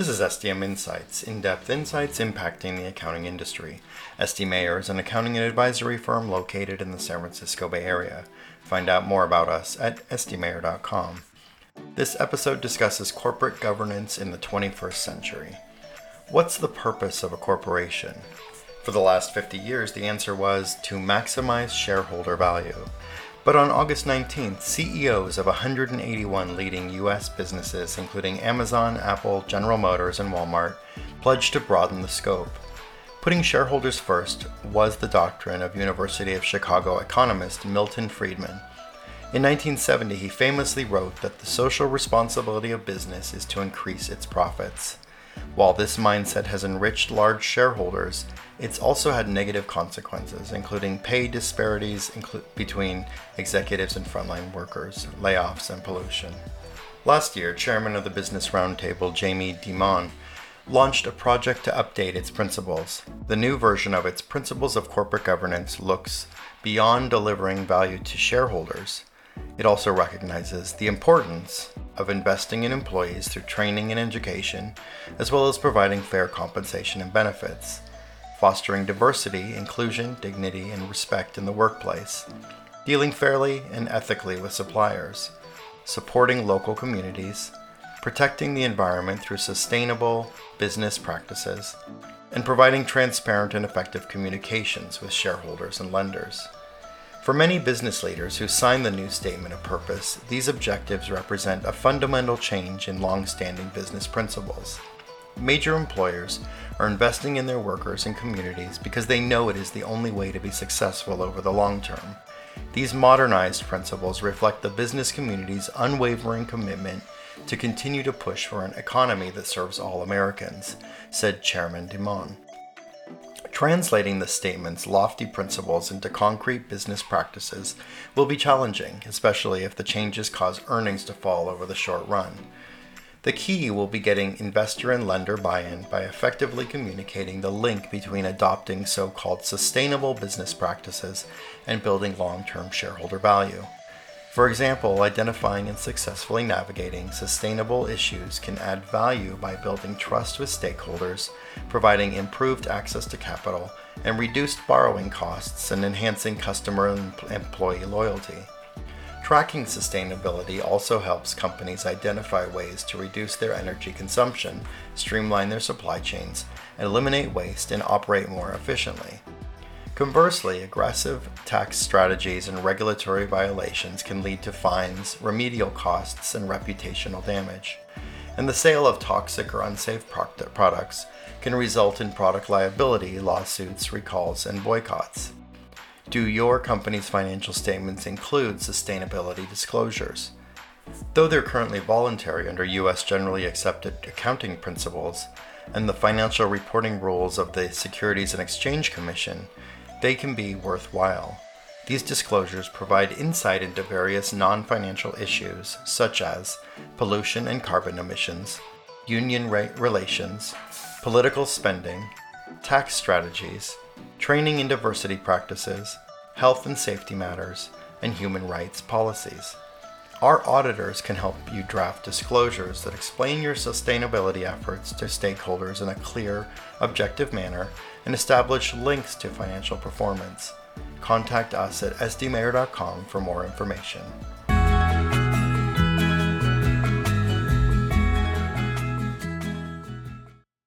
This is SDM Insights, in-depth insights impacting the accounting industry. SD Mayer is an accounting and advisory firm located in the San Francisco Bay Area. Find out more about us at sdmayer.com. This episode discusses corporate governance in the 21st century. What's the purpose of a corporation? For the last 50 years, the answer was to maximize shareholder value. But on August 19th, CEOs of 181 leading U.S. businesses, including Amazon, Apple, General Motors, and Walmart, pledged to broaden the scope. Putting shareholders first was the doctrine of University of Chicago economist Milton Friedman. In 1970, he famously wrote that the social responsibility of business is to increase its profits. While this mindset has enriched large shareholders, it's also had negative consequences, including pay disparities between executives and frontline workers, layoffs, and pollution. Last year, Chairman of the Business Roundtable, Jamie Dimon, launched a project to update its principles. The new version of its Principles of Corporate Governance looks beyond delivering value to shareholders. It also recognizes the importance of investing in employees through training and education, as well as providing fair compensation and benefits, fostering diversity, inclusion, dignity, and respect in the workplace, dealing fairly and ethically with suppliers, supporting local communities, protecting the environment through sustainable business practices, and providing transparent and effective communications with shareholders and lenders. For many business leaders who signed the new statement of purpose, these objectives represent a fundamental change in long-standing business principles. Major employers are investing in their workers and communities because they know it is the only way to be successful over the long term. These modernized principles reflect the business community's unwavering commitment to continue to push for an economy that serves all Americans, said Chairman Dimon. Translating the statement's lofty principles into concrete business practices will be challenging, especially if the changes cause earnings to fall over the short run. The key will be getting investor and lender buy-in by effectively communicating the link between adopting so-called sustainable business practices and building long-term shareholder value. For example, identifying and successfully navigating sustainable issues can add value by building trust with stakeholders, providing improved access to capital, and reduced borrowing costs, and enhancing customer and employee loyalty. Tracking sustainability also helps companies identify ways to reduce their energy consumption, streamline their supply chains, eliminate waste, and operate more efficiently. Conversely, aggressive tax strategies and regulatory violations can lead to fines, remedial costs, and reputational damage. And the sale of toxic or unsafe products can result in product liability, lawsuits, recalls, and boycotts. Do your company's financial statements include sustainability disclosures? Though they're currently voluntary under U.S. generally accepted accounting principles and the financial reporting rules of the Securities and Exchange Commission, they can be worthwhile. These disclosures provide insight into various non-financial issues, such as pollution and carbon emissions, union relations, political spending, tax strategies, training and diversity practices, health and safety matters, and human rights policies. Our auditors can help you draft disclosures that explain your sustainability efforts to stakeholders in a clear, objective manner and establish links to financial performance. Contact us at sdmayer.com for more information.